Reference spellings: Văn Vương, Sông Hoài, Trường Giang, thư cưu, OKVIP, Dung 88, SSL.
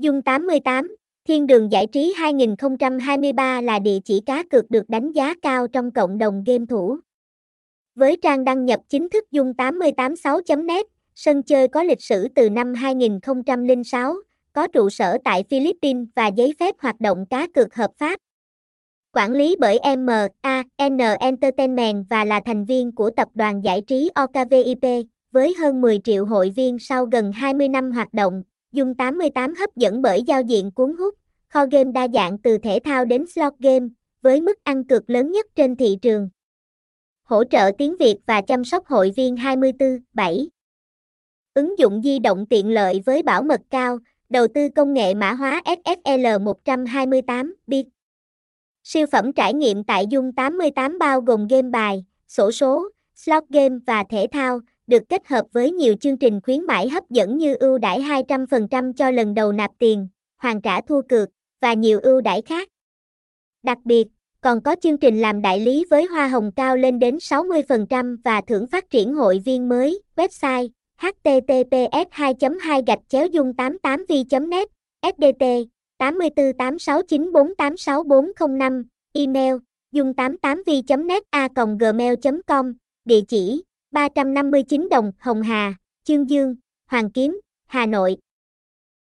Dung 88, Thiên đường giải trí 2023 là địa chỉ cá cược được đánh giá cao trong cộng đồng game thủ. Với trang đăng nhập chính thức Dung 88 6 net, sân chơi có lịch sử từ năm 2006, có trụ sở tại Philippines và giấy phép hoạt động cá cược hợp pháp. Quản lý bởi M.A.N Entertainment và là thành viên của tập đoàn giải trí OKVIP, với hơn 10 triệu hội viên sau gần 20 năm hoạt động. Dung 88 hấp dẫn bởi giao diện cuốn hút, kho game đa dạng từ thể thao đến slot game, với mức ăn cược lớn nhất trên thị trường. Hỗ trợ tiếng Việt và chăm sóc hội viên 24/7. Ứng dụng di động tiện lợi với bảo mật cao, đầu tư công nghệ mã hóa SSL 128 bit. Siêu phẩm trải nghiệm tại Dung 88 bao gồm game bài, xổ số, slot game và thể thao, được kết hợp với nhiều chương trình khuyến mãi hấp dẫn như ưu đãi 200% cho lần đầu nạp tiền, hoàn trả thua cược, và nhiều ưu đãi khác. Đặc biệt, còn có chương trình làm đại lý với hoa hồng cao lên đến 60% và thưởng phát triển hội viên mới. Website https://dung88vi.net, SĐT 8486948640, email dung88vi.net@gmail.com, địa chỉ 359 Đồng, Hồng Hà, Chương Dương, Hoàng Kiếm, Hà Nội.